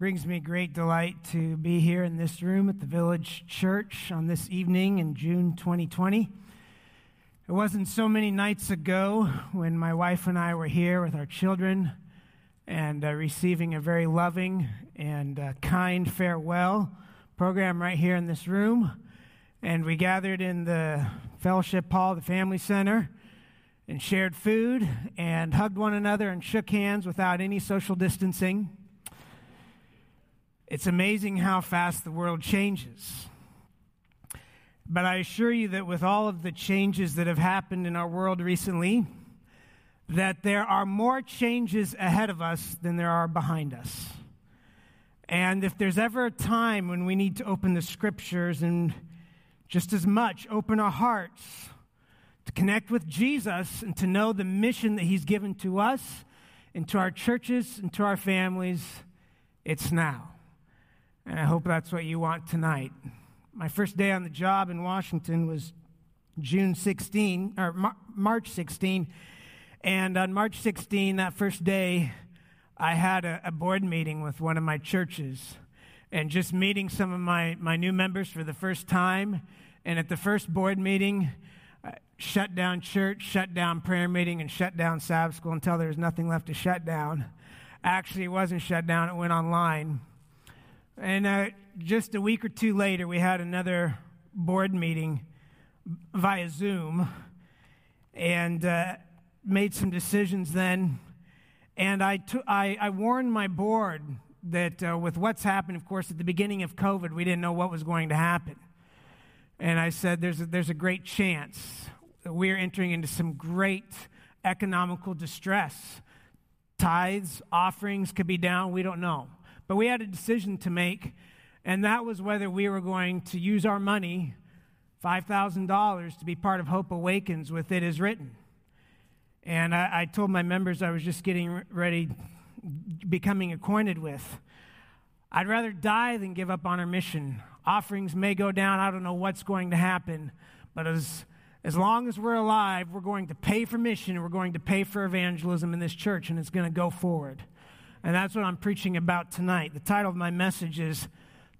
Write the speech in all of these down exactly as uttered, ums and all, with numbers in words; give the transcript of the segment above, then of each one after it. Brings me great delight to be here in this room at the Village Church on this evening in June twenty twenty. It wasn't so many nights ago when my wife and I were here with our children and uh, receiving a very loving and uh, kind farewell program right here in this room. And we gathered in the fellowship hall, the family center, and shared food and hugged one another and shook hands without any social distancing. It's amazing how fast the world changes. But I assure you that with all of the changes that have happened in our world recently, that there are more changes ahead of us than there are behind us. And if there's ever a time when we need to open the scriptures and just as much open our hearts to connect with Jesus and to know the mission that he's given to us and to our churches and to our families, it's now. And I hope that's what you want tonight. My first day on the job in Washington was June sixteenth, or March sixteenth. And on March sixteenth, that first day, I had a, a board meeting with one of my churches. And just meeting some of my, my new members for the first time. And at the first board meeting, I shut down church, shut down prayer meeting, and shut down Sabbath school until there was nothing left to shut down. Actually, it wasn't shut down. It went online. And uh, just a week or two later, we had another board meeting via Zoom and uh, made some decisions then. And I, t- I, I warned my board that uh, with what's happened, of course, at the beginning of COVID, we didn't know what was going to happen. And I said, there's a, there's a great chance that we're entering into some great economical distress. Tithes, offerings could be down. We don't know. But we had a decision to make, and that was whether we were going to use our money, five thousand dollars, to be part of Hope Awakens with It Is Written. And I, I told my members I was just getting ready, becoming acquainted with. I'd rather die than give up on our mission. Offerings may go down. I don't know what's going to happen. But as, as long as we're alive, we're going to pay for mission, and we're going to pay for evangelism in this church, and it's going to go forward. And that's what I'm preaching about tonight. The title of my message is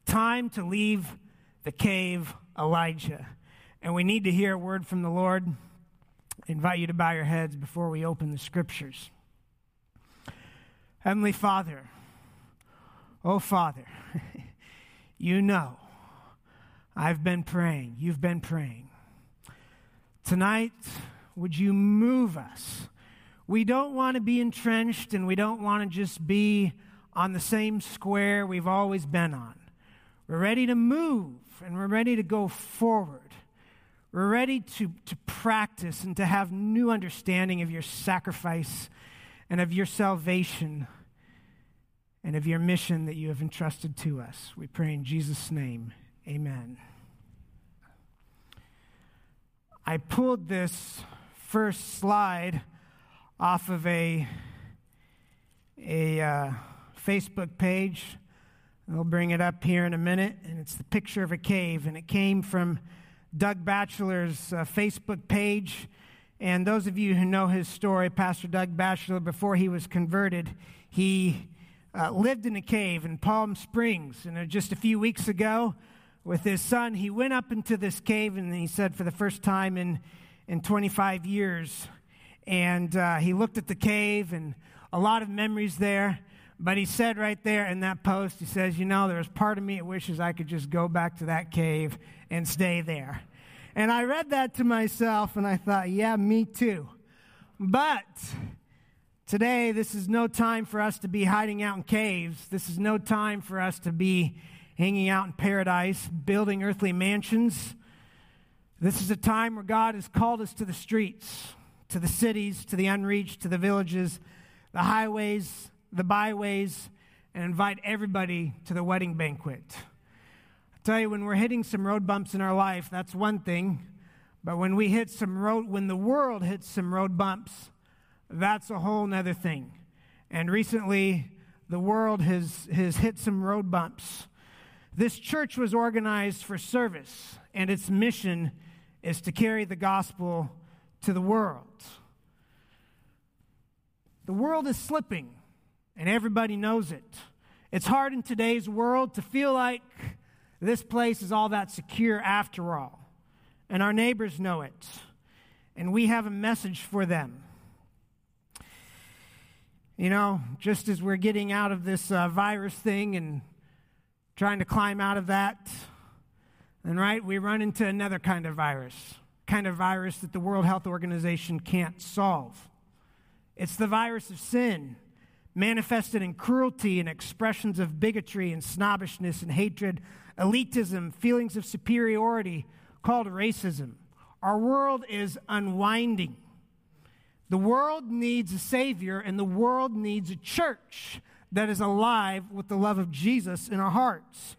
Time to Leave the Cave, Elijah. And we need to hear a word from the Lord. I invite you to bow your heads before we open the scriptures. Heavenly Father, oh Father, you know I've been praying, you've been praying. Tonight, would you move us? We don't want to be entrenched, and we don't want to just be on the same square we've always been on. We're ready to move, and we're ready to go forward. We're ready to, to practice and to have new understanding of your sacrifice and of your salvation and of your mission that you have entrusted to us. We pray in Jesus' name, amen. I pulled this first slide off of a a uh, Facebook page. I'll bring it up here in a minute, and it's the picture of a cave, and it came from Doug Batchelor's uh, Facebook page. And those of you who know his story, Pastor Doug Batchelor, before he was converted, he uh, lived in a cave in Palm Springs. And just a few weeks ago, with his son, he went up into this cave, and he said for the first time in, in twenty-five years, And uh, he looked at the cave and a lot of memories there. But he said right there in that post, he says, you know, there's part of me that wishes I could just go back to that cave and stay there. And I read that to myself and I thought, yeah, me too. But today, this is no time for us to be hiding out in caves. This is no time for us to be hanging out in paradise, building earthly mansions. This is a time where God has called us to the streets, to the cities, to the unreached, to the villages, the highways, the byways, and invite everybody to the wedding banquet. I tell you, when we're hitting some road bumps in our life, that's one thing. But when we hit some road, when the world hits some road bumps, that's a whole nother thing. And recently, the world has, has hit some road bumps. This church was organized for service, and its mission is to carry the gospel to the world. The world is slipping, and everybody knows it. It's hard in today's world to feel like this place is all that secure after all, and our neighbors know it, and we have a message for them. You know, just as we're getting out of this uh, virus thing and trying to climb out of that, and right, we run into another kind of virus, kind of virus that the World Health Organization can't solve. It's the virus of sin, manifested in cruelty and expressions of bigotry and snobbishness and hatred, elitism, feelings of superiority, called racism. Our world is unwinding. The world needs a Savior, and the world needs a church that is alive with the love of Jesus in our hearts.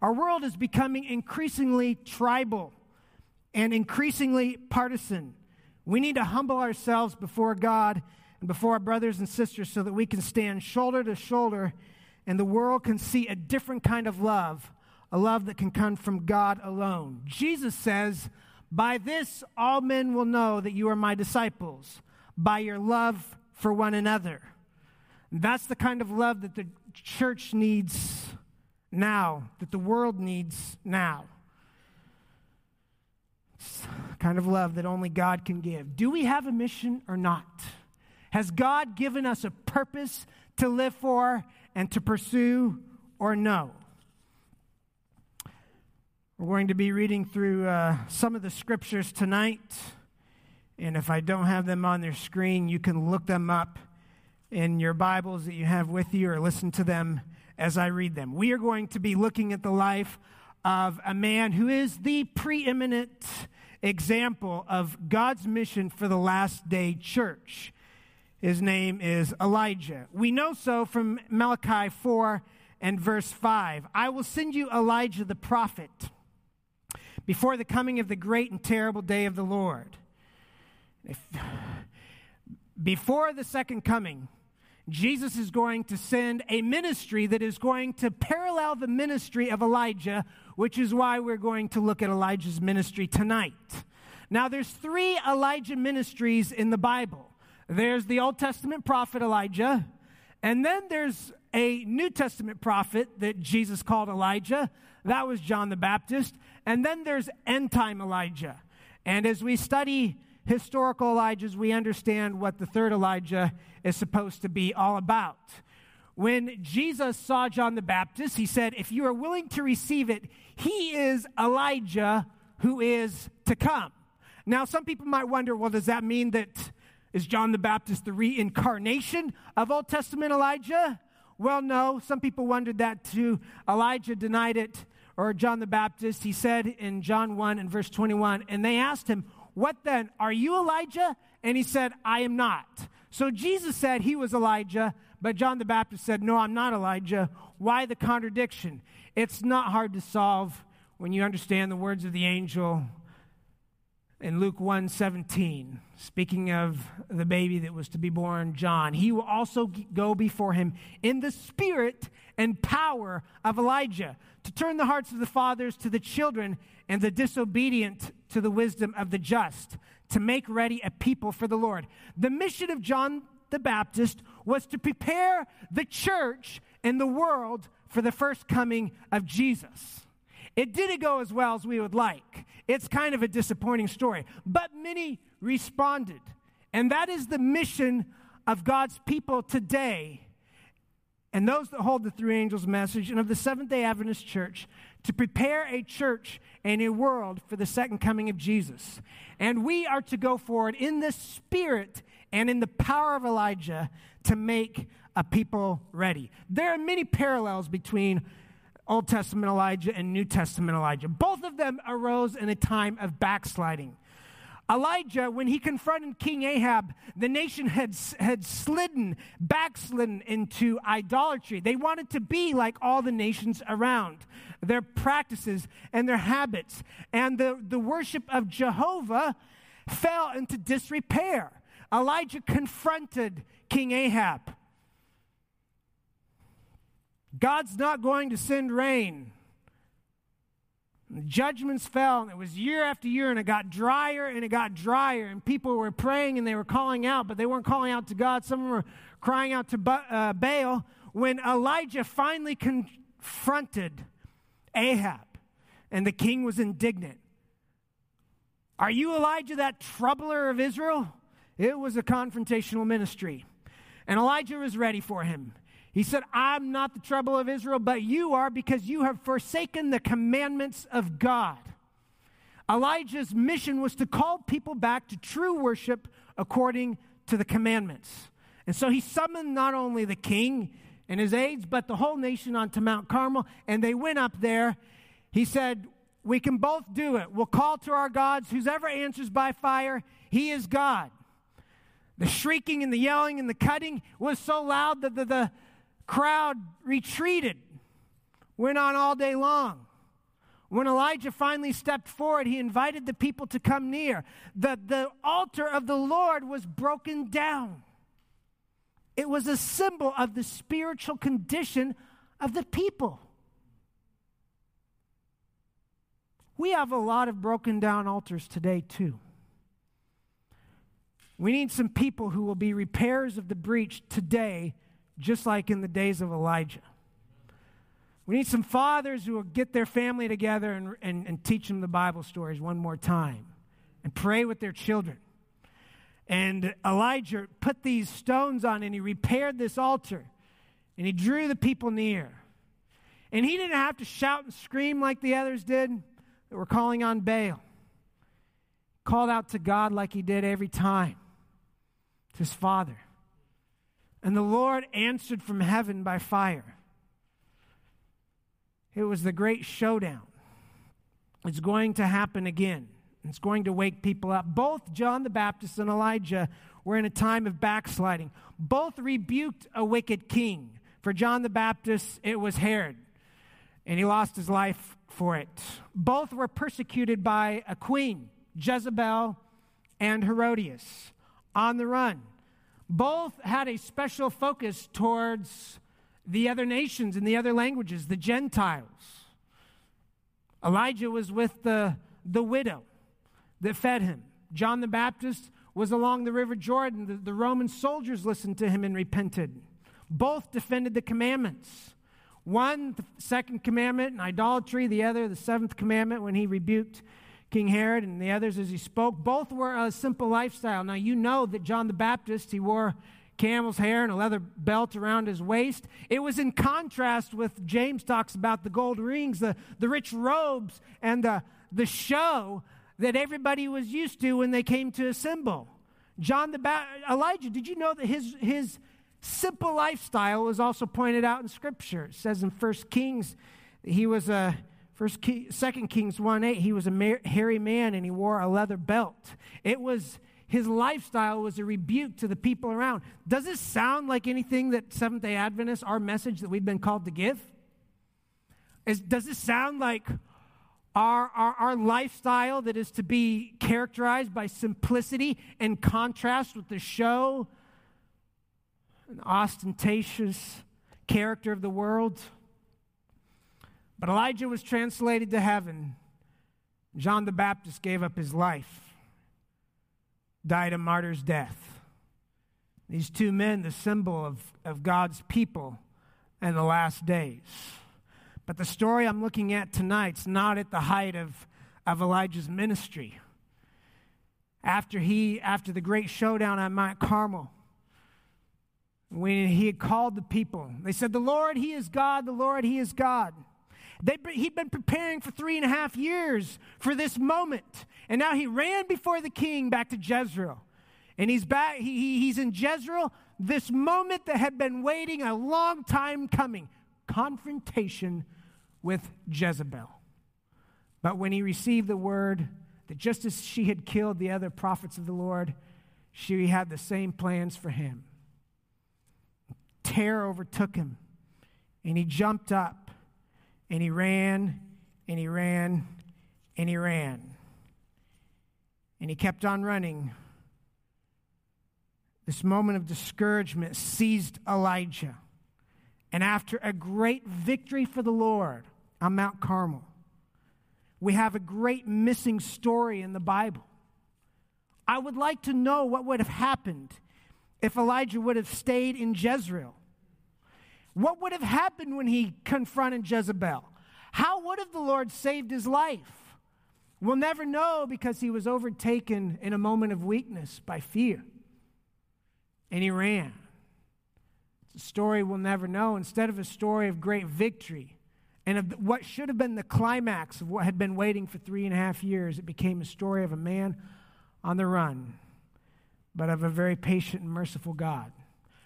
Our world is becoming increasingly tribal and increasingly partisan. We need to humble ourselves before God and before our brothers and sisters so that we can stand shoulder to shoulder and the world can see a different kind of love, a love that can come from God alone. Jesus says, "By this all men will know that you are my disciples, by your love for one another." That's the kind of love that the church needs now, that the world needs now. It's the kind of love that only God can give. Do we have a mission or not? Has God given us a purpose to live for and to pursue, or no? We're going to be reading through uh, some of the scriptures tonight. And if I don't have them on their screen, you can look them up in your Bibles that you have with you or listen to them as I read them. We are going to be looking at the life of a man who is the preeminent example of God's mission for the last day church. His name is Elijah. We know so from Malachi four and verse five. "I will send you Elijah the prophet before the coming of the great and terrible day of the Lord." If, before the second coming, Jesus is going to send a ministry that is going to parallel the ministry of Elijah, which is why we're going to look at Elijah's ministry tonight. Now, there's three Elijah ministries in the Bible. There's the Old Testament prophet Elijah, and then there's a New Testament prophet that Jesus called Elijah. That was John the Baptist. And then there's end-time Elijah. And as we study historical Elijahs, we understand what the third Elijah is supposed to be all about. When Jesus saw John the Baptist, he said, "If you are willing to receive it, he is Elijah who is to come." Now, some people might wonder, well, does that mean that is John the Baptist the reincarnation of Old Testament Elijah? Well, no. Some people wondered that too. Elijah denied it, or John the Baptist. He said in John one and verse twenty-one, and they asked him, "What then? Are you Elijah?" And he said, "I am not." So Jesus said he was Elijah, but John the Baptist said, "No, I'm not Elijah." Why the contradiction? It's not hard to solve when you understand the words of the angel in Luke one seventeen, speaking of the baby that was to be born, John. "He will also go before him in the spirit and power of Elijah to turn the hearts of the fathers to the children and the disobedient to the wisdom of the just, to make ready a people for the Lord." The mission of John the Baptist was to prepare the church and the world for the first coming of Jesus. It didn't go as well as we would like. It's kind of a disappointing story, but many responded. And that is the mission of God's people today, and those that hold the Three Angels' message, and of the Seventh-day Adventist Church, to prepare a church and a world for the second coming of Jesus. And we are to go forward in the spirit and in the power of Elijah to make a people ready. There are many parallels between Old Testament Elijah and New Testament Elijah. Both of them arose in a time of backsliding. Elijah, when he confronted King Ahab, the nation had, had slidden, backslidden into idolatry. They wanted to be like all the nations around. Their practices and their habits and the, the worship of Jehovah fell into disrepair. Elijah confronted King Ahab. God's not going to send rain. The judgments fell, and it was year after year, and it got drier, and it got drier, and people were praying, and they were calling out, but they weren't calling out to God. Some were crying out to Baal. when Elijah finally confronted Ahab and the king was indignant, "Are you Elijah, that troubler of Israel?" It was a confrontational ministry. And Elijah was ready for him. He said, "I'm not the trouble of Israel, but you are, because you have forsaken the commandments of God." Elijah's mission was to call people back to true worship according to the commandments. And so he summoned not only the king and his aides, but the whole nation onto Mount Carmel, and they went up there. He said, "We can both do it. We'll call to our gods. Whosoever answers by fire, he is God." The shrieking and the yelling and the cutting was so loud that the, the crowd retreated, went on all day long. When Elijah finally stepped forward, he invited the people to come near. The, the altar of the Lord was broken down. It was a symbol of the spiritual condition of the people. We have a lot of broken down altars today, too. We need some people who will be repairers of the breach today, just like in the days of Elijah. We need some fathers who will get their family together and, and, and teach them the Bible stories one more time and pray with their children. And Elijah put these stones on, and he repaired this altar, and he drew the people near. And he didn't have to shout and scream like the others did that were calling on Baal. He called out to God like he did every time, to his Father. And the Lord answered from heaven by fire. It was the great showdown. It's going to happen again. It's going to wake people up. Both John the Baptist and Elijah were in a time of backsliding. Both rebuked a wicked king. For John the Baptist, it was Herod, and he lost his life for it. Both were persecuted by a queen, Jezebel and Herodias, on the run. Both had a special focus towards the other nations and the other languages, the Gentiles. Elijah was with the, the widow that fed him. John the Baptist was along the River Jordan. The, the Roman soldiers listened to him and repented. Both defended the commandments. One, the second commandment in idolatry, the other, the seventh commandment when he rebuked King Herod and the others as he spoke. Both were a simple lifestyle. Now, you know that John the Baptist, he wore camel's hair and a leather belt around his waist. It was in contrast with James talks about the gold rings, the, the rich robes, and the, the show that everybody was used to when they came to assemble. John the ba- Elijah, did you know that his, his simple lifestyle is also pointed out in Scripture? It says in First Kings, he was a First King, Second Kings one eight. He was a mar- hairy man and he wore a leather belt. It was His lifestyle was a rebuke to the people around. Does this sound like anything that Seventh-day Adventists, our message that we've been called to give? Is, does this sound like our, our, our lifestyle that is to be characterized by simplicity and contrast with the show and ostentatious character of the world? But Elijah was translated to heaven. John the Baptist gave up his life. Died a martyr's death. These two men, the symbol of, of God's people and the last days. But the story I'm looking at tonight's not at the height of, of Elijah's ministry. After he, after the great showdown at Mount Carmel, when he had called the people, they said, "The Lord, He is God, the Lord, He is God." They'd be, he'd been preparing for three and a half years for this moment. And now he ran before the king back to Jezreel. And he's back. He, he, he's in Jezreel, this moment that had been waiting a long time coming. Confrontation with Jezebel. But when he received the word that just as she had killed the other prophets of the Lord, she had the same plans for him. Terror overtook him. And he jumped up. And he ran, and he ran, and he ran. And he kept on running. This moment of discouragement seized Elijah. And after a great victory for the Lord on Mount Carmel, we have a great missing story in the Bible. I would like to know what would have happened if Elijah would have stayed in Jezreel. What would have happened when he confronted Jezebel? How would have the Lord saved his life? We'll never know because he was overtaken in a moment of weakness by fear. And he ran. It's a story we'll never know. Instead of a story of great victory and of what should have been the climax of what had been waiting for three and a half years, it became a story of a man on the run, but of a very patient and merciful God.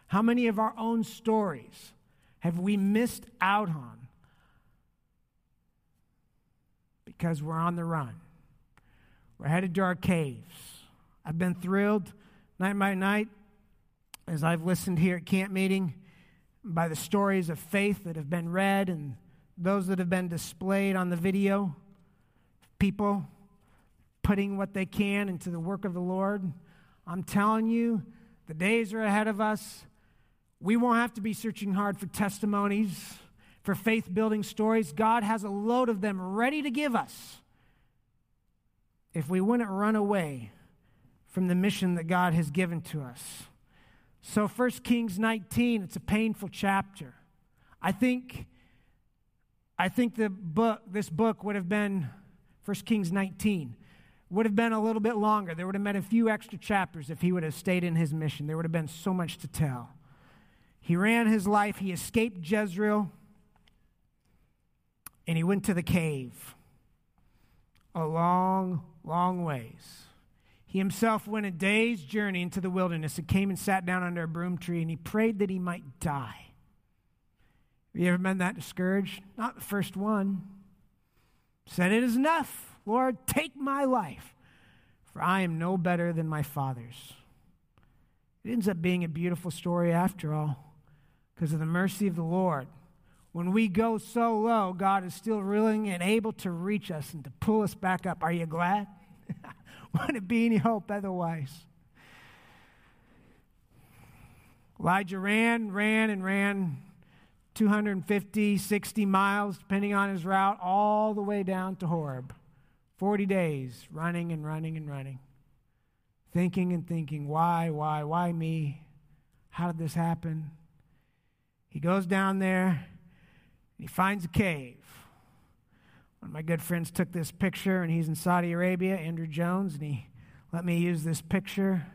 How many of our own stories have we missed out on because we're on the run? We're headed to our caves. I've been thrilled night by night as I've listened here at camp meeting by the stories of faith that have been read and those that have been displayed on the video, people putting what they can into the work of the Lord. I'm telling you, the days are ahead of us. We won't have to be searching hard for testimonies, for faith-building stories. God has a load of them ready to give us if we wouldn't run away from the mission that God has given to us. So First Kings nineteen, it's a painful chapter. I think, I think the book, this book would have been, First Kings nineteen, would have been a little bit longer. There would have been a few extra chapters if he would have stayed in his mission. There would have been so much to tell. He ran his life. He escaped Jezreel, and he went to the cave a long, long ways. He himself went a day's journey into the wilderness and came and sat down under a broom tree, and he prayed that he might die. Have you ever been that discouraged? Not the first one. Said, "It is enough. Lord, take my life, for I am no better than my father's." It ends up being a beautiful story after all because of the mercy of the Lord. When we go so low, God is still willing and able to reach us and to pull us back up. Are you glad? Wouldn't it be any hope otherwise? Elijah ran, ran, and ran two hundred fifty, sixty miles, depending on his route, all the way down to Horeb. forty days running and running and running. Thinking and thinking, why, why, why me? How did this happen? He goes down there, and he finds a cave. One of my good friends took this picture, and he's in Saudi Arabia, Andrew Jones, and he let me use this picture.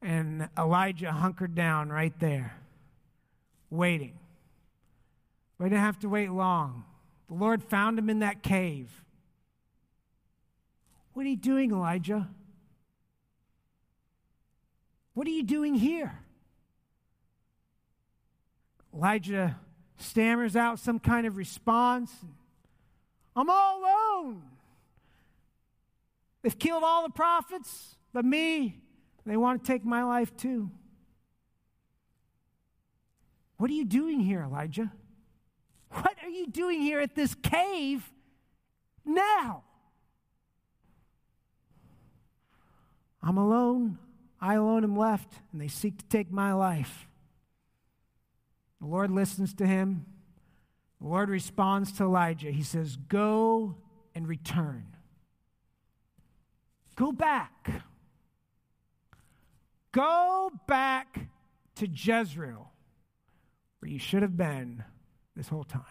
And Elijah hunkered down right there, waiting. We didn't have to wait long. The Lord found him in that cave. What are you doing, Elijah? What are you doing here? Elijah stammers out some kind of response. I'm all alone. They've killed all the prophets but me. They want to take my life too. What are you doing here, Elijah? What are you doing here at this cave now? I'm alone. I alone am left, and they seek to take my life. The Lord listens to him. The Lord responds to Elijah. He says, go and return. Go back. Go back to Jezreel, where you should have been this whole time.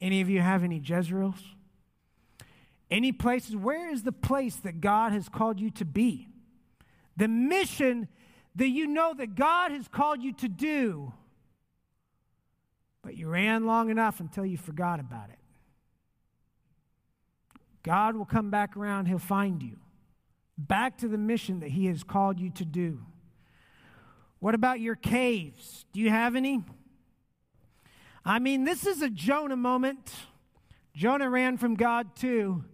Any of you have any Jezreels? Any places? Where is the place that God has called you to be? The mission that you know that God has called you to do, but you ran long enough until you forgot about it. God will come back around. He'll find you. Back to the mission that he has called you to do. What about your caves? Do you have any? I mean, this is a Jonah moment. Jonah ran from God too.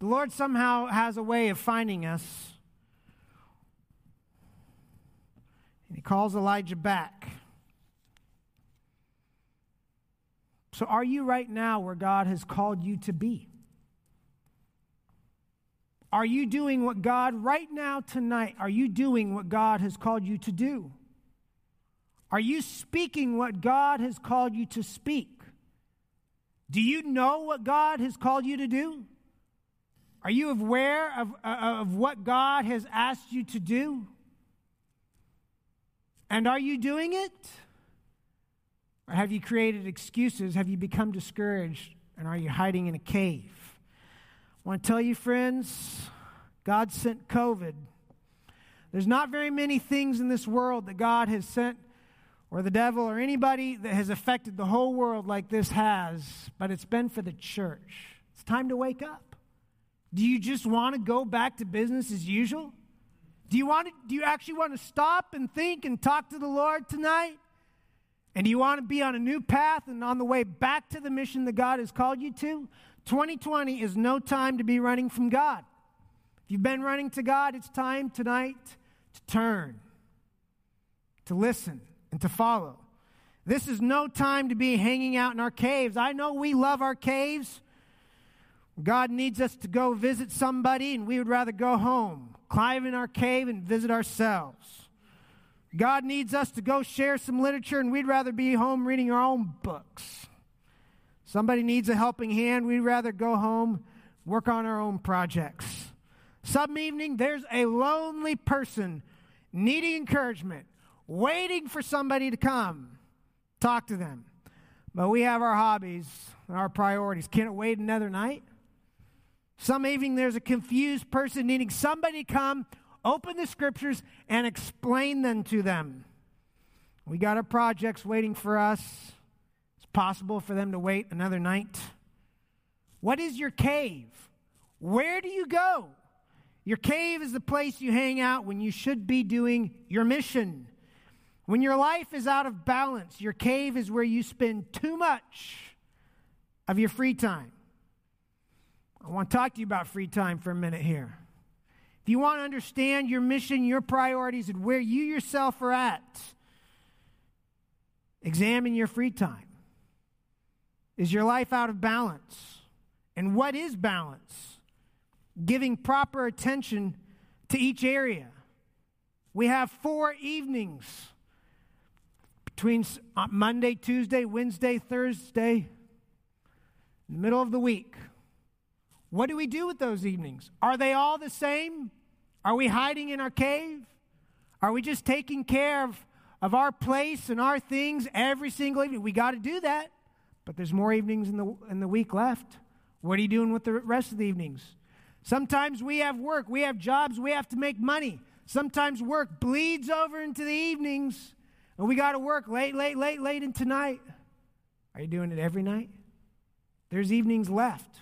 The Lord somehow has a way of finding us. And he calls Elijah back. So are you right now where God has called you to be? Are you doing what God, right now tonight, are you doing what God has called you to do? Are you speaking what God has called you to speak? Do you know what God has called you to do? Are you aware of, uh, of what God has asked you to do? And are you doing it? Or have you created excuses? Have you become discouraged? And are you hiding in a cave? I want to tell you, friends, God sent COVID. There's not very many things in this world that God has sent, or the devil, or anybody that has affected the whole world like this has, but it's been for the church. It's time to wake up. Do you just want to go back to business as usual? Do you want to, do you actually want to stop and think and talk to the Lord tonight? And do you want to be on a new path and on the way back to the mission that God has called you to? twenty twenty is no time to be running from God. If you've been running to God, it's time tonight to turn, to listen, and to follow. This is no time to be hanging out in our caves. I know we love our caves. God needs us to go visit somebody, and we would rather go home, climb in our cave, and visit ourselves. God needs us to go share some literature, and we'd rather be home reading our own books. Somebody needs a helping hand. We'd rather go home, work on our own projects. Some evening, there's a lonely person needing encouragement, waiting for somebody to come talk to them. But we have our hobbies and our priorities. Can it wait another night? Some evening, there's a confused person needing somebody to come open the scriptures and explain them to them. We got our projects waiting for us. It's possible for them to wait another night. What is your cave? Where do you go? Your cave is the place you hang out when you should be doing your mission. When your life is out of balance, your cave is where you spend too much of your free time. I want to talk to you about free time for a minute here. If you want to understand your mission, your priorities, and where you yourself are at, examine your free time. Is your life out of balance? And what is balance? Giving proper attention to each area. We have four evenings between Monday, Tuesday, Wednesday, Thursday, in the middle of the week. What do we do with those evenings? Are they all the same? Are we hiding in our cave? Are we just taking care of, of our place and our things every single evening? We got to do that, but there's more evenings in the in the week left. What are you doing with the rest of the evenings? Sometimes we have work, we have jobs, we have to make money. Sometimes work bleeds over into the evenings, and we got to work late, late, late, late into night. Are you doing it every night? There's evenings left.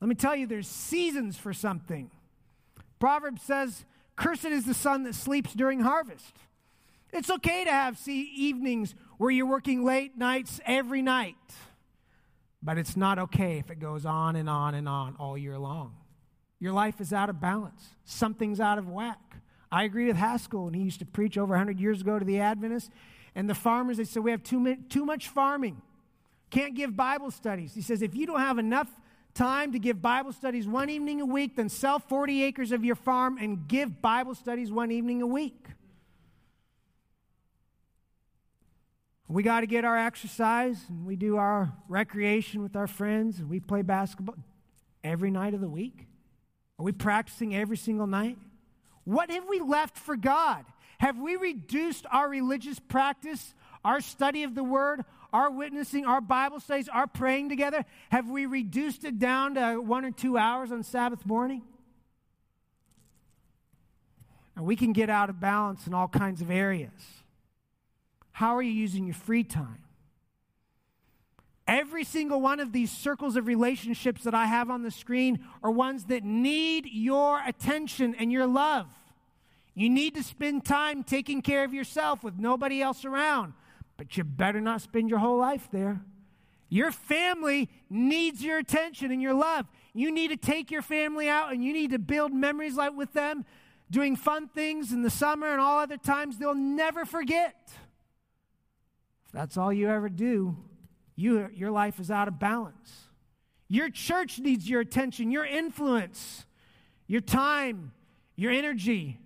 Let me tell you, there's seasons for something. Proverbs says, "Cursed is the sun that sleeps during harvest." It's okay to have see evenings where you're working late nights every night, but it's not okay if it goes on and on and on all year long. Your life is out of balance. Something's out of whack. I agree with Haskell, and he used to preach over one hundred years ago to the Adventists, and the farmers, they said, we have too much, too much farming. Can't give Bible studies. He says, if you don't have enough time to give Bible studies one evening a week, then sell forty acres of your farm and give Bible studies one evening a week. We got to get our exercise, and we do our recreation with our friends, and we play basketball every night of the week. Are we practicing every single night? What have we left for God? Have we reduced our religious practice, our study of the Word, our witnessing, our Bible studies, our praying together? Have we reduced it down to one or two hours on Sabbath morning? And we can get out of balance in all kinds of areas. How are you using your free time? Every single one of these circles of relationships that I have on the screen are ones that need your attention and your love. You need to spend time taking care of yourself with nobody else around. But you better not spend your whole life there. Your family needs your attention and your love. You need to take your family out, and you need to build memories like with them, doing fun things in the summer and all other times they'll never forget. If that's all you ever do, you, your life is out of balance. Your church needs your attention, your influence, your time, your energy,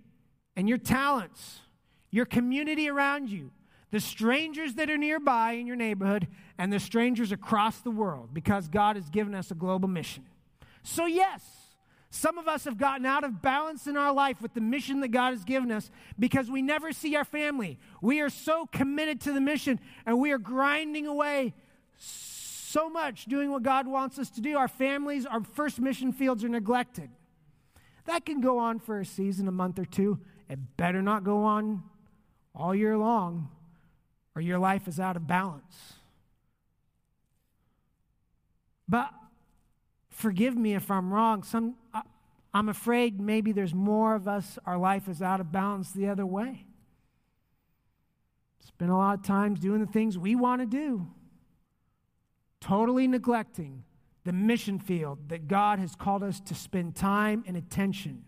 and your talents, your community around you, the strangers that are nearby in your neighborhood, and the strangers across the world, because God has given us a global mission. So yes, Some of us have gotten out of balance in our life with the mission that God has given us because we never see our family. We are so committed to the mission, and we are grinding away so much doing what God wants us to do. Our families, our first mission fields are neglected. That can go on for a season, a month or two. It better not go on all year long, or your life is out of balance. But forgive me if I'm wrong. Some, I, I'm afraid maybe there's more of us, our life is out of balance the other way. Spend a lot of time doing the things we want to do, totally neglecting the mission field that God has called us to spend time and attention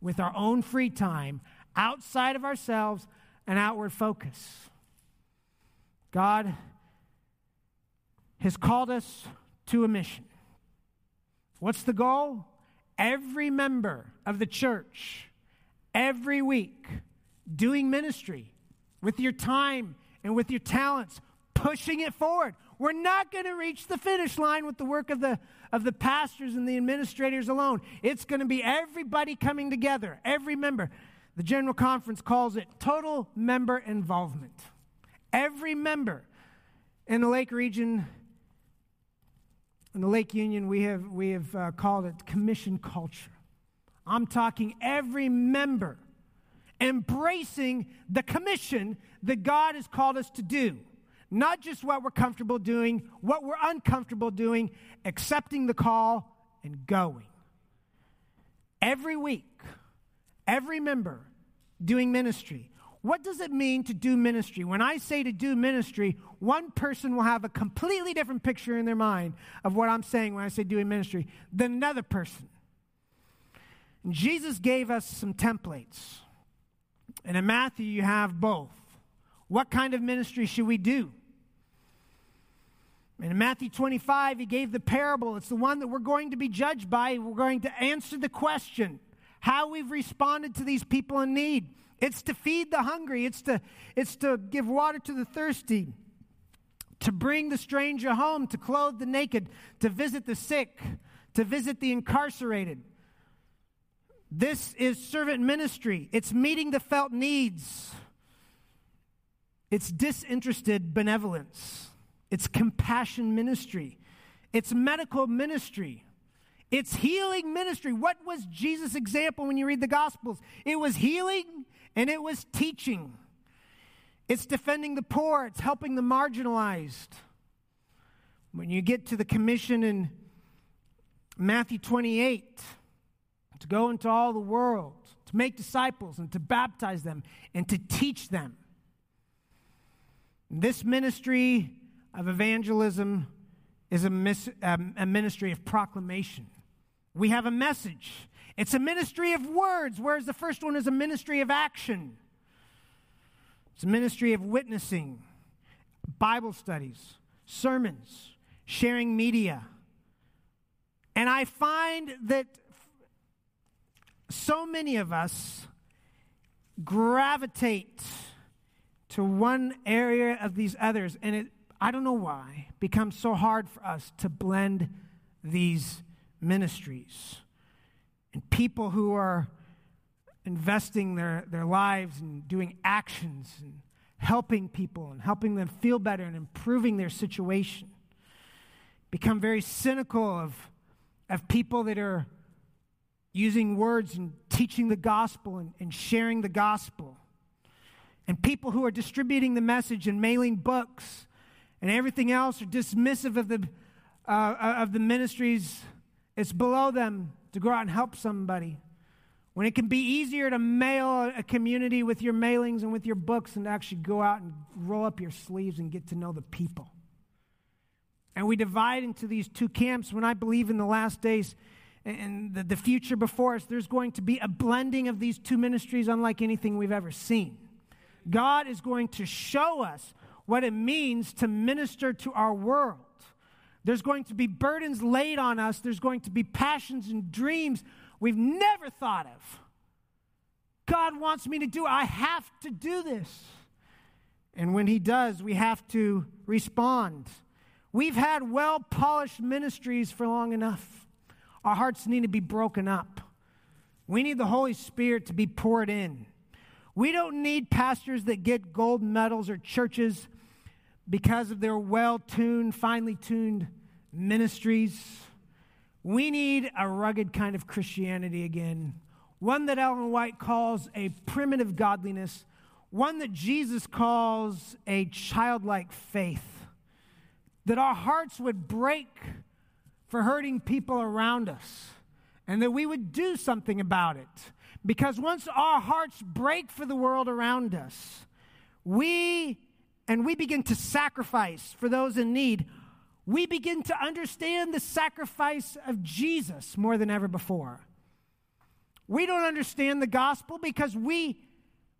with our own free time, outside of ourselves, and outward focus. God has called us to a mission. What's the goal? Every member of the church, every week, doing ministry with your time and with your talents, pushing it forward. We're not going to reach the finish line with the work of the of the pastors and the administrators alone. It's going to be everybody coming together, every member. The General Conference calls it total member involvement. Every member in the Lake Region, in the Lake Union, we have we have uh, called it commission culture. I'm talking every member embracing the commission that God has called us to do. Not just what we're comfortable doing, what we're uncomfortable doing, accepting the call and going. Every week, every member doing ministry. What does it mean to do ministry? When I say to do ministry, one person will have a completely different picture in their mind of what I'm saying when I say doing ministry than another person. And Jesus gave us some templates. And in Matthew, you have both. What kind of ministry should we do? And in Matthew twenty-five, he gave the parable. It's the one that we're going to be judged by. We're going to answer the question, how we've responded to these people in need. It's to feed the hungry. It's to, it's to give water to the thirsty, to bring the stranger home, to clothe the naked, to visit the sick, to visit the incarcerated. This is servant ministry. It's meeting the felt needs. It's disinterested benevolence. It's compassion ministry. It's medical ministry. It's healing ministry. What was Jesus' example when you read the Gospels? It was healing and it was teaching. It's defending the poor. It's helping the marginalized. When you get to the commission in Matthew twenty-eight, to go into all the world, to make disciples and to baptize them and to teach them. This ministry of evangelism is a, mis- um, a ministry of proclamation. We have a message. It's a ministry of words, whereas the first one is a ministry of action. It's a ministry of witnessing, Bible studies, sermons, sharing media. And I find that so many of us gravitate to one area of these others, and it, I don't know why, becomes so hard for us to blend these ministries. And people who are investing their, their lives and doing actions and helping people and helping them feel better and improving their situation become very cynical of, of people that are using words and teaching the gospel and, and sharing the gospel. And people who are distributing the message and mailing books and everything else are dismissive of the uh, of the ministries. It's below them to go out and help somebody, when it can be easier to mail a community with your mailings and with your books and to actually go out and roll up your sleeves and get to know the people. And we divide into these two camps. When I believe in the last days and the, the future before us, there's going to be a blending of these two ministries unlike anything we've ever seen. God is going to show us what it means to minister to our world. There's going to be burdens laid on us. There's going to be passions and dreams we've never thought of. God wants me to do it. I have to do this. And when he does, we have to respond. We've had well-polished ministries for long enough. Our hearts need to be broken up. We need the Holy Spirit to be poured in. We don't need pastors that get gold medals or churches because of their well-tuned, finely tuned ministries. We need a rugged kind of Christianity again, one that Ellen White calls a primitive godliness, one that Jesus calls a childlike faith, that our hearts would break for hurting people around us, and that we would do something about it. Because once our hearts break for the world around us, we, and we begin to sacrifice for those in need, we begin to understand the sacrifice of Jesus more than ever before. We don't understand the gospel because we,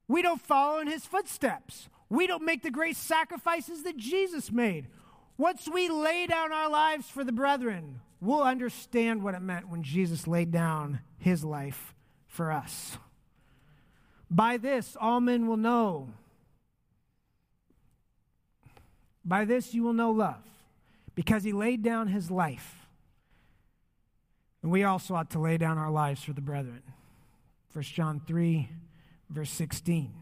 we don't follow in his footsteps. We don't make the great sacrifices that Jesus made. Once we lay down our lives for the brethren, we'll understand what it meant when Jesus laid down his life for us. By this, all men will know. By this, you will know love, because he laid down his life. And we also ought to lay down our lives for the brethren. First John three, verse sixteen.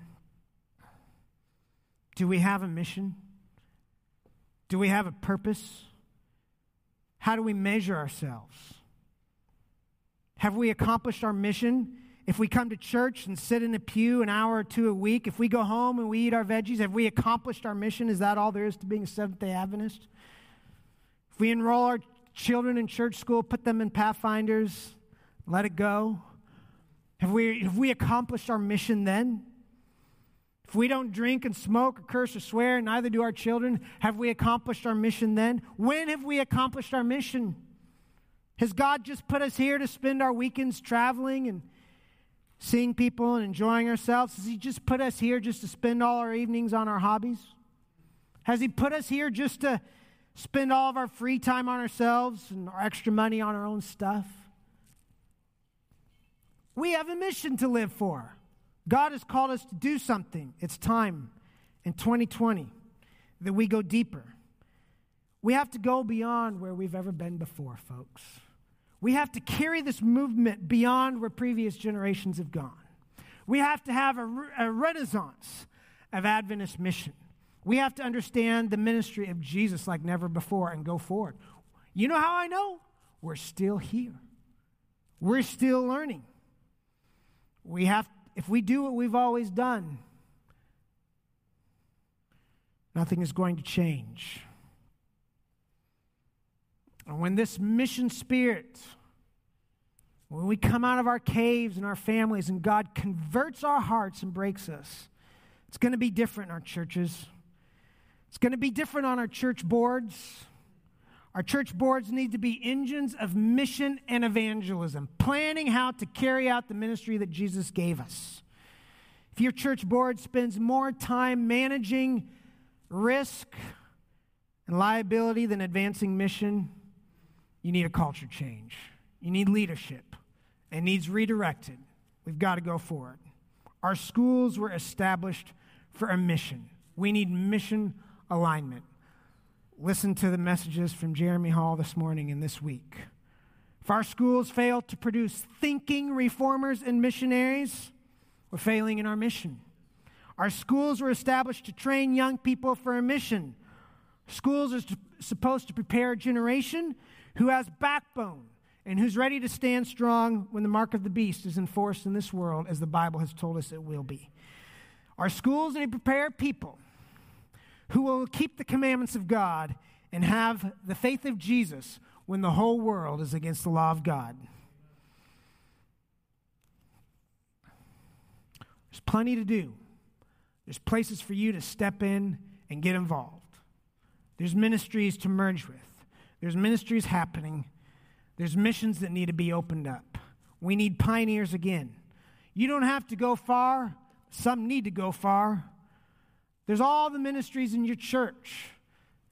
Do we have a mission? Do we have a purpose? How do we measure ourselves? Have we accomplished our mission? If we come to church and sit in a pew an hour or two a week, if we go home and we eat our veggies, have we accomplished our mission? Is that all there is to being a Seventh-day Adventist? If we enroll our children in church school, put them in Pathfinders, let it go, have we, have we accomplished our mission then? If we don't drink and smoke or curse or swear, neither do our children, have we accomplished our mission then? When have we accomplished our mission? Has God just put us here to spend our weekends traveling and seeing people and enjoying ourselves? Has he just put us here just to spend all our evenings on our hobbies? Has he put us here just to spend all of our free time on ourselves and our extra money on our own stuff? We have a mission to live for. God has called us to do something. It's time in twenty twenty that we go deeper. We have to go beyond where we've ever been before, folks. We have to carry this movement beyond where previous generations have gone. We have to have a, a renaissance of Adventist mission. We have to understand the ministry of Jesus like never before and go forward. You know how I know? We're still here. We're still learning. We have to. If we do what we've always done, nothing is going to change. And when this mission spirit, when we come out of our caves and our families and God converts our hearts and breaks us, it's going to be different in our churches. It's going to be different on our church boards. Our church boards need to be engines of mission and evangelism, planning how to carry out the ministry that Jesus gave us. If your church board spends more time managing risk and liability than advancing mission, you need a culture change. You need leadership. It needs redirected. We've got to go forward. Our schools were established for a mission. We need mission alignment. Listen to the messages from Jeremy Hall this morning and this week. If our schools fail to produce thinking reformers and missionaries, we're failing in our mission. Our schools were established to train young people for a mission. Schools are supposed to prepare a generation who has backbone and who's ready to stand strong when the mark of the beast is enforced in this world, as the Bible has told us it will be. Our schools need to prepare people who will keep the commandments of God and have the faith of Jesus when the whole world is against the law of God. There's plenty to do. There's places for you to step in and get involved. There's ministries to merge with. There's ministries happening. There's missions that need to be opened up. We need pioneers again. You don't have to go far. Some need to go far. There's all the ministries in your church,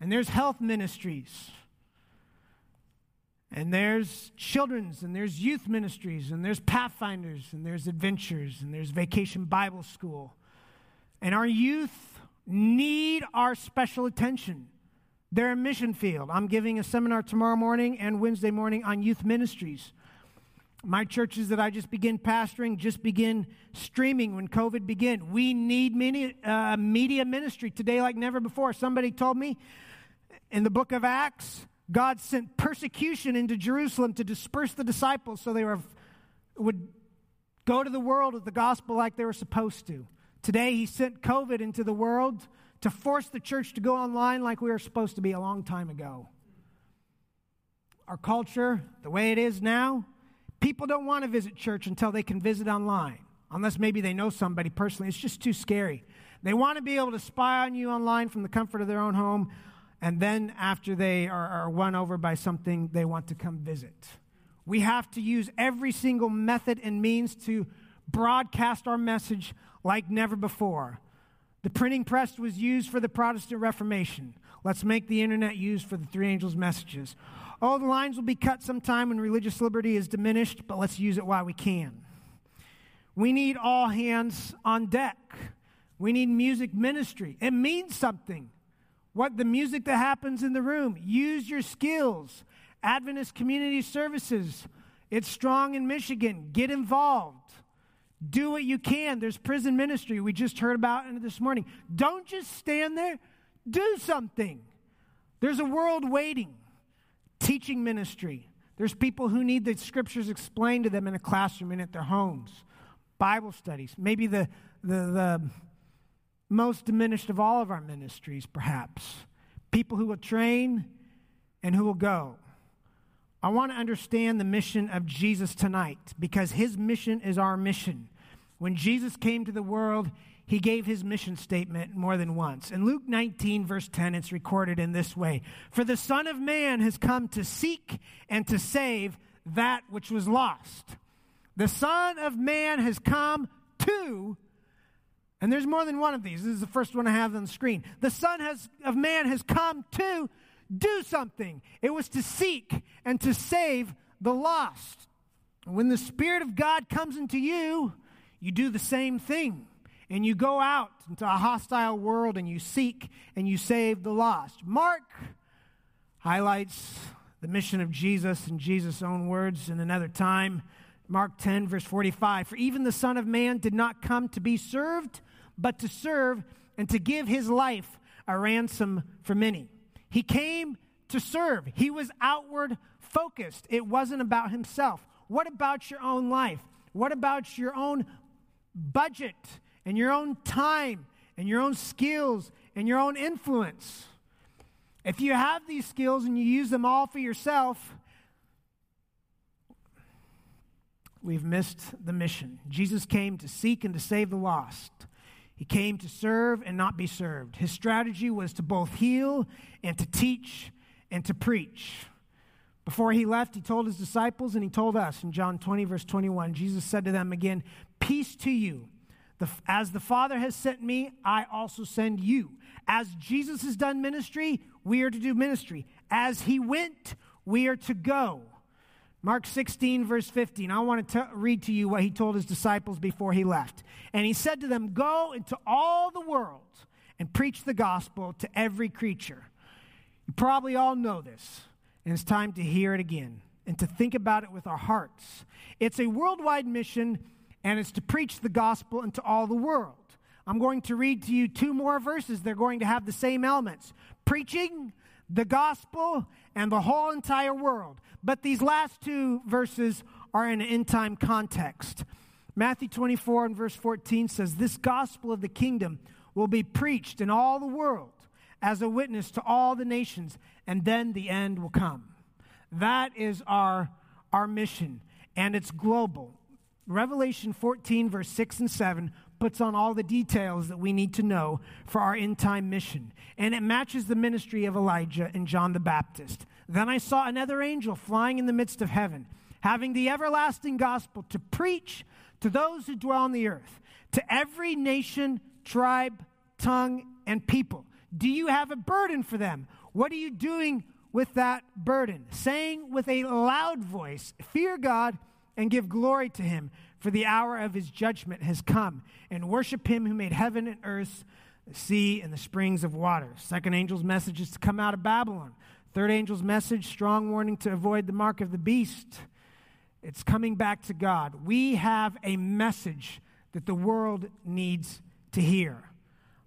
and there's health ministries, and there's children's, and there's youth ministries, and there's Pathfinders, and there's adventures, and there's Vacation Bible School. And our youth need our special attention. They're a mission field. I'm giving a seminar tomorrow morning and Wednesday morning on youth ministries. My churches that I just began pastoring just began streaming when COVID began. We need media, uh, media ministry today like never before. Somebody told me in the book of Acts, God sent persecution into Jerusalem to disperse the disciples so they were would go to the world with the gospel like they were supposed to. Today, he sent COVID into the world to force the church to go online like we were supposed to be a long time ago. Our culture, the way it is now, people don't want to visit church until they can visit online, unless maybe they know somebody personally. It's just too scary. They want to be able to spy on you online from the comfort of their own home, and then after they are, are won over by something, they want to come visit. We have to use every single method and means to broadcast our message like never before. The printing press was used for the Protestant Reformation. Let's make the internet used for the Three Angels' messages. Oh, the lines will be cut sometime when religious liberty is diminished, but let's use it while we can. We need all hands on deck. We need music ministry. It means something. What the music that happens in the room. Use your skills. Adventist Community Services. It's strong in Michigan. Get involved. Do what you can. There's prison ministry we just heard about this morning. Don't just stand there. Do something. There's a world waiting. Teaching ministry. There's people who need the scriptures explained to them in a classroom and at their homes. Bible studies. Maybe the the, the most diminished of all of our ministries, perhaps. People who will train and who will go. I want to understand the mission of Jesus tonight because his mission is our mission. When Jesus came to the world, he gave his mission statement more than once. In Luke nineteen, verse ten, it's recorded in this way. For the Son of Man has come to seek and to save that which was lost. The Son of Man has come to, and there's more than one of these. This is the first one I have on the screen. The Son has, of Man has come to do something. It was to seek and to save the lost. When the Spirit of God comes into you, you do the same thing. And you go out into a hostile world and you seek and you save the lost. Mark highlights the mission of Jesus in Jesus' own words in another time. Mark ten, verse forty-five. For even the Son of Man did not come to be served, but to serve and to give his life a ransom for many. He came to serve. He was outward focused. It wasn't about himself. What about your own life? What about your own budget and your own time and your own skills and your own influence? If you have these skills and you use them all for yourself, we've missed the mission. Jesus came to seek and to save the lost. He came to serve and not be served. His strategy was to both heal and to teach and to preach. Before he left, he told his disciples and he told us in John twenty, verse twenty-one, Jesus said to them again, peace to you. The, as the Father has sent me, I also send you. As Jesus has done ministry, we are to do ministry. As he went, we are to go. Mark sixteen, verse fifteen. I want to t- read to you what he told his disciples before he left. And he said to them, go into all the world and preach the gospel to every creature. You probably all know this, and it's time to hear it again and to think about it with our hearts. It's a worldwide mission, and it's to preach the gospel into all the world. I'm going to read to you two more verses. They're going to have the same elements. Preaching the gospel, and the whole entire world. But these last two verses are in an end-time context. Matthew twenty-four and verse fourteen says, this gospel of the kingdom will be preached in all the world as a witness to all the nations, and then the end will come. That is our, our mission, and it's global. Revelation fourteen, verse six and seven puts on all the details that we need to know for our end-time mission. And it matches the ministry of Elijah and John the Baptist. Then I saw another angel flying in the midst of heaven, having the everlasting gospel to preach to those who dwell on the earth, to every nation, tribe, tongue, and people. Do you have a burden for them? What are you doing with that burden? Saying with a loud voice, fear God and give glory to him, for the hour of his judgment has come, and worship him who made heaven and earth, the sea, and the springs of water. Second angel's message is to come out of Babylon. Third angel's message, strong warning to avoid the mark of the beast. It's coming back to God. We have a message that the world needs to hear.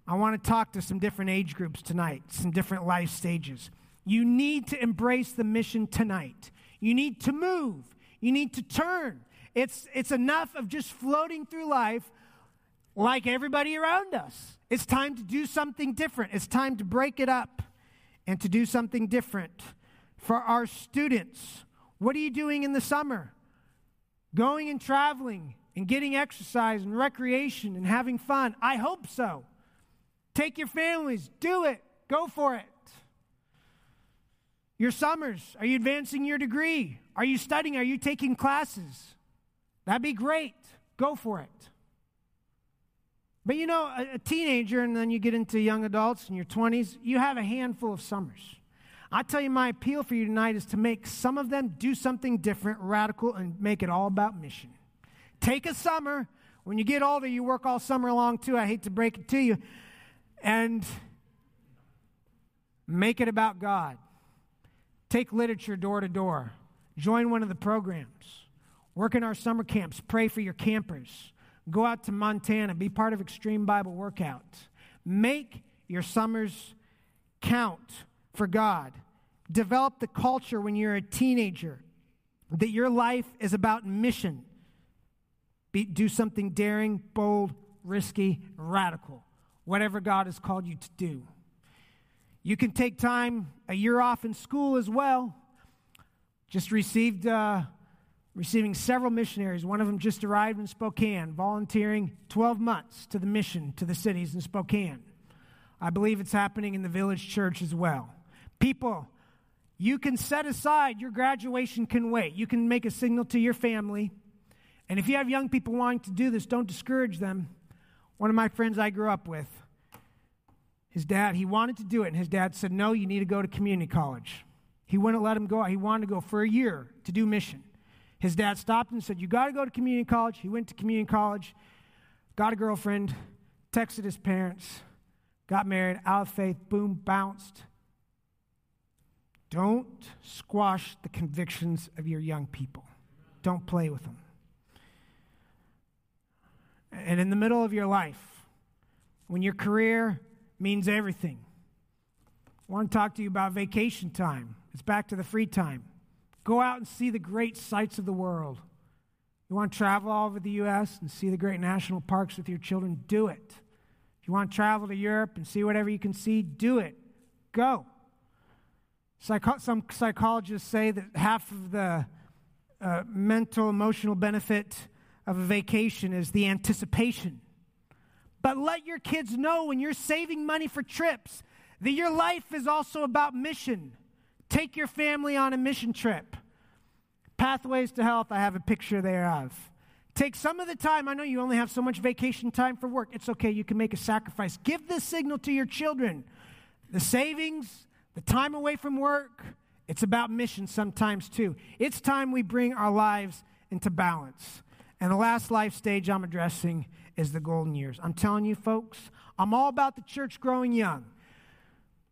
I want to talk to some different age groups tonight, some different life stages. You need to embrace the mission tonight. You need to move. You need to turn. It's, it's enough of just floating through life like everybody around us. It's time to do something different. It's time to break it up and to do something different. For our students, what are you doing in the summer? Going and traveling and getting exercise and recreation and having fun. I hope so. Take your families. Do it. Go for it. Your summers, are you advancing your degree? Are you studying? Are you taking classes? That'd be great. Go for it. But you know, a, a teenager, and then you get into young adults in your twenties, you have a handful of summers. I tell you, my appeal for you tonight is to make some of them do something different, radical, and make it all about mission. Take a summer. When you get older, you work all summer long, too. I hate to break it to you. And make it about God. Take literature door to door. Join one of the programs. Work in our summer camps. Pray for your campers. Go out to Montana. Be part of Extreme Bible Workout. Make your summers count for God. Develop the culture when you're a teenager that your life is about mission. Be, do something daring, bold, risky, radical. Whatever God has called you to do. You can take time, a year off in school as well. Just received... Uh, Receiving several missionaries. One of them just arrived in Spokane, volunteering twelve months to the mission, to the cities in Spokane. I believe it's happening in the Village Church as well. People, you can set aside, your graduation can wait. You can make a signal to your family. And if you have young people wanting to do this, don't discourage them. One of my friends I grew up with, his dad, he wanted to do it, and his dad said, no, you need to go to community college. He wouldn't let him go. He wanted to go for a year to do mission. His dad stopped and said, you got to go to community college. He went to community college, got a girlfriend, texted his parents, got married, out of faith, boom, bounced. Don't squash the convictions of your young people. Don't play with them. And in the middle of your life, when your career means everything, I want to talk to you about vacation time. It's back to the free time. Go out and see the great sights of the world. You want to travel all over the U S and see the great national parks with your children? Do it. If you want to travel to Europe and see whatever you can see, do it. Go. Psycho- some psychologists say that half of the uh, mental, emotional benefit of a vacation is the anticipation. But let your kids know when you're saving money for trips that your life is also about mission. Take your family on a mission trip. Pathways to Health, I have a picture thereof. Take some of the time. I know you only have so much vacation time for work. It's okay. You can make a sacrifice. Give this signal to your children. The savings, the time away from work, it's about mission sometimes too. It's time we bring our lives into balance. And the last life stage I'm addressing is the golden years. I'm telling you, folks, I'm all about the church growing young.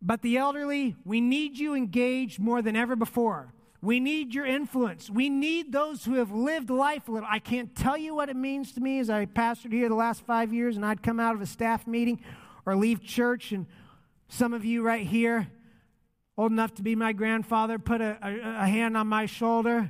But the elderly, we need you engaged more than ever before. We need your influence. We need those who have lived life a little. I can't tell you what it means to me as I pastored here the last five years, and I'd come out of a staff meeting or leave church, and some of you right here, old enough to be my grandfather, put a, a, a hand on my shoulder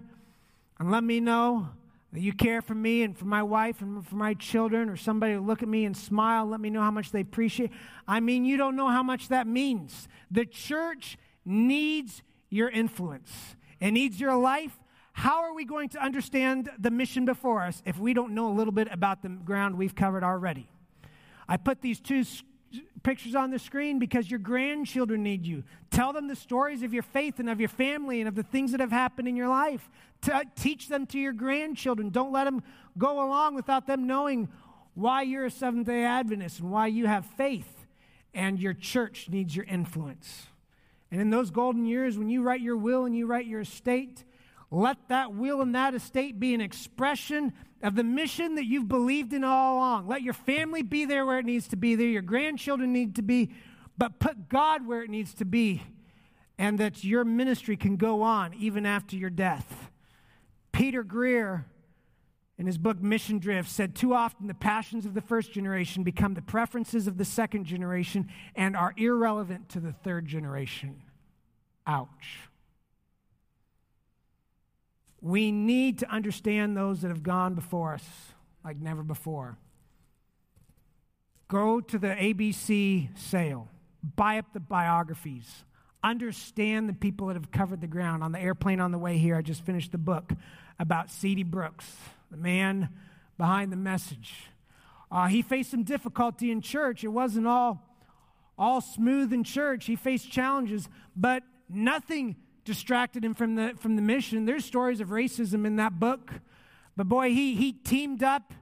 and let me know that you care for me and for my wife and for my children, or somebody will look at me and smile, let me know how much they appreciate. I mean, you don't know how much that means. The church needs your influence. It needs your life. How are we going to understand the mission before us if we don't know a little bit about the ground we've covered already? I put these two pictures on the screen because your grandchildren need you. Tell them the stories of your faith and of your family and of the things that have happened in your life. T- teach them to your grandchildren. Don't let them go along without them knowing why you're a Seventh-day Adventist and why you have faith. And your church needs your influence. And in those golden years, when you write your will and you write your estate, let that will and that estate be an expression of the mission that you've believed in all along. Let your family be there where it needs to be there. Your grandchildren need to be, but put God where it needs to be, and that your ministry can go on even after your death. Peter Greer, in his book Mission Drift, said, "Too often the passions of the first generation become the preferences of the second generation and are irrelevant to the third generation." Ouch. We need to understand those that have gone before us like never before. Go to the A B C sale. Buy up the biographies. Understand the people that have covered the ground. On the airplane on the way here, I just finished the book about C D Brooks, the man behind the message. Uh, he faced some difficulty in church. It wasn't all, all smooth in church. He faced challenges, but nothing distracted him from the from the mission. There's stories of racism in that book. But boy, he he teamed up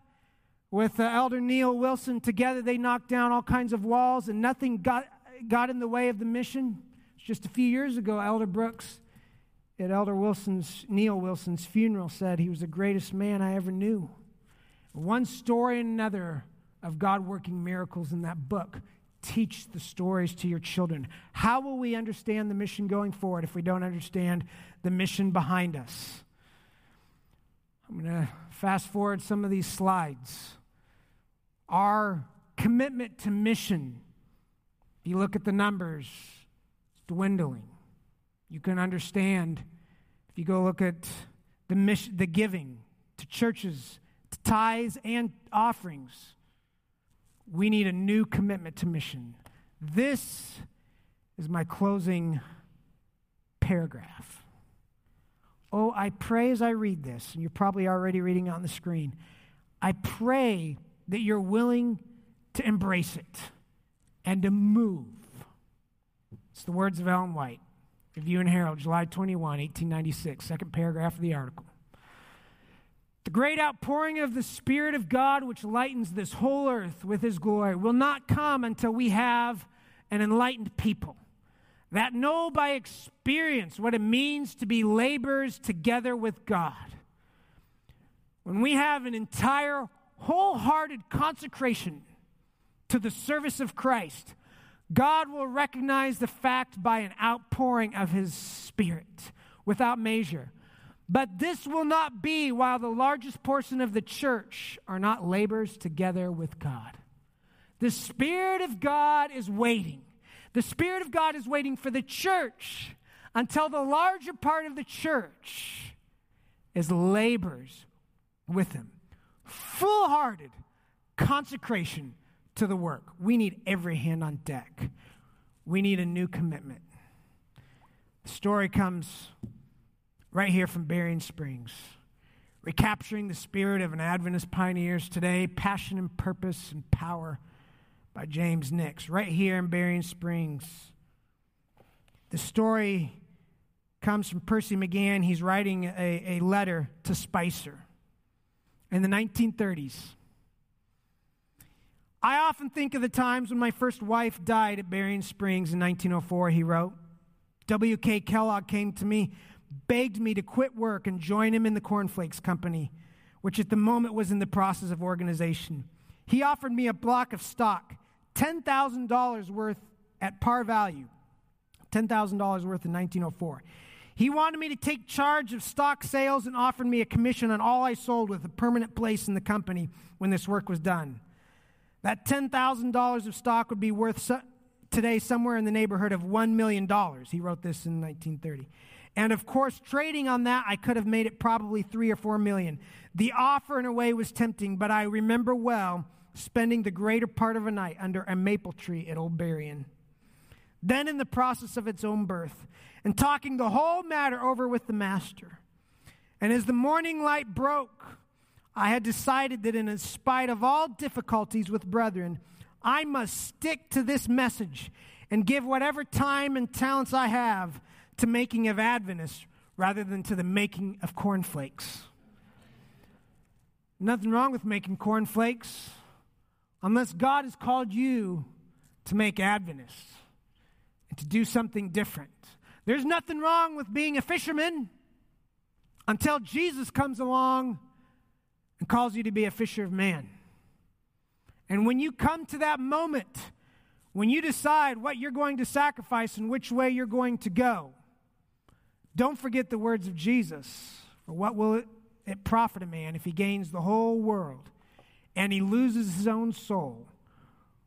with uh, Elder Neil Wilson. Together they knocked down all kinds of walls, and nothing got got in the way of the mission. Just a few years ago, Elder Brooks at Elder Wilson's, Neil Wilson's funeral said he was the greatest man I ever knew. One story and another of God working miracles in that book. Teach the stories to your children. How will we understand the mission going forward if we don't understand the mission behind us? I'm going to fast forward some of these slides. Our commitment to mission, if you look at the numbers, it's dwindling. You can understand if you go look at the mission, the giving to churches, to tithes and offerings. We need a new commitment to mission. This is my closing paragraph. Oh, I pray as I read this, and you're probably already reading it on the screen, I pray that you're willing to embrace it and to move. It's the words of Ellen White, Review and Herald, July twenty-first, eighteen ninety-six, second paragraph of the article. The great outpouring of the Spirit of God, which lightens this whole earth with His glory, will not come until we have an enlightened people that know by experience what it means to be laborers together with God. When we have an entire, wholehearted consecration to the service of Christ, God will recognize the fact by an outpouring of His Spirit without measure. But this will not be while the largest portion of the church are not laborers together with God. The Spirit of God is waiting. The Spirit of God is waiting for the church until the larger part of the church is laborers with Him. Full-hearted consecration to the work. We need every hand on deck. We need a new commitment. The story comes right here from Berrien Springs. Recapturing the spirit of an Adventist pioneers today, passion and purpose and power by James Nix. Right here in Berrien Springs. The story comes from Percy McGann. He's writing a, a letter to Spicer in the nineteen thirties. I often think of the times when my first wife died at Berrien Springs in nineteen oh four, he wrote. W K Kellogg came to me, begged me to quit work and join him in the Cornflakes Company, which at the moment was in the process of organization. He offered me a block of stock, ten thousand dollars worth at par value, ten thousand dollars worth in nineteen oh four. He wanted me to take charge of stock sales and offered me a commission on all I sold with a permanent place in the company when this work was done. That ten thousand dollars of stock would be worth so- today somewhere in the neighborhood of one million dollars. He wrote this in nineteen thirty. And of course, trading on that, I could have made it probably three or four million. The offer, in a way, was tempting, but I remember well spending the greater part of a night under a maple tree at Old Berrien, then in the process of its own birth, and talking the whole matter over with the master. And as the morning light broke, I had decided that in spite of all difficulties with brethren, I must stick to this message and give whatever time and talents I have to making of Adventists rather than to the making of cornflakes. Nothing wrong with making cornflakes unless God has called you to make Adventists and to do something different. There's nothing wrong with being a fisherman until Jesus comes along and calls you to be a fisher of man. And when you come to that moment, when you decide what you're going to sacrifice and which way you're going to go, don't forget the words of Jesus. For what will it it profit a man if he gains the whole world and he loses his own soul?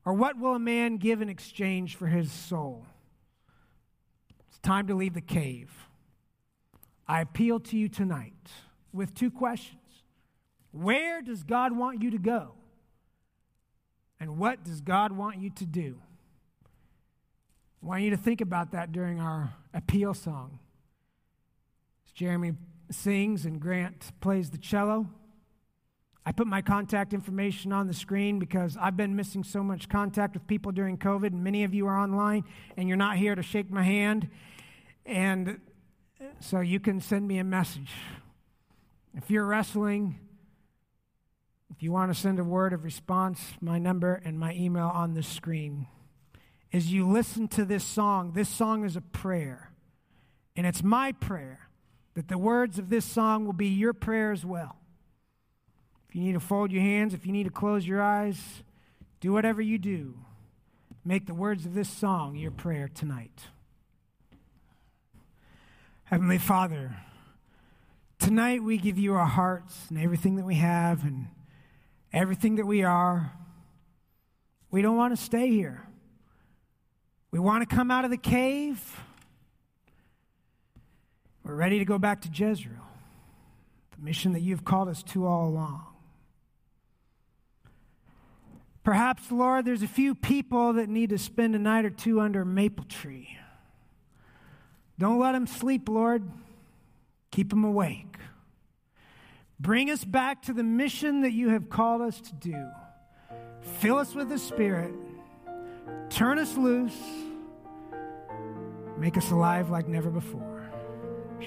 Or what will a man give in exchange for his soul? It's time to leave the cave. I appeal to you tonight with two questions. Where does God want you to go? And what does God want you to do? I want you to think about that during our appeal song. As Jeremy sings and Grant plays the cello, I put my contact information on the screen because I've been missing so much contact with people during COVID, and many of you are online, and you're not here to shake my hand. And so you can send me a message. If you're wrestling, if you want to send a word of response, my number and my email on the screen. As you listen to this song, this song is a prayer. And it's my prayer that the words of this song will be your prayer as well. If you need to fold your hands, if you need to close your eyes, do whatever you do. Make the words of this song your prayer tonight. Heavenly Father, tonight we give you our hearts and everything that we have and everything that we are. We don't want to stay here. We want to come out of the cave. We're ready to go back to Jezreel, the mission that you've called us to all along. Perhaps, Lord, there's a few people that need to spend a night or two under a maple tree. Don't let them sleep, Lord. Keep them awake. Bring us back to the mission that you have called us to do. Fill us with the Spirit. Turn us loose. Make us alive like never before. In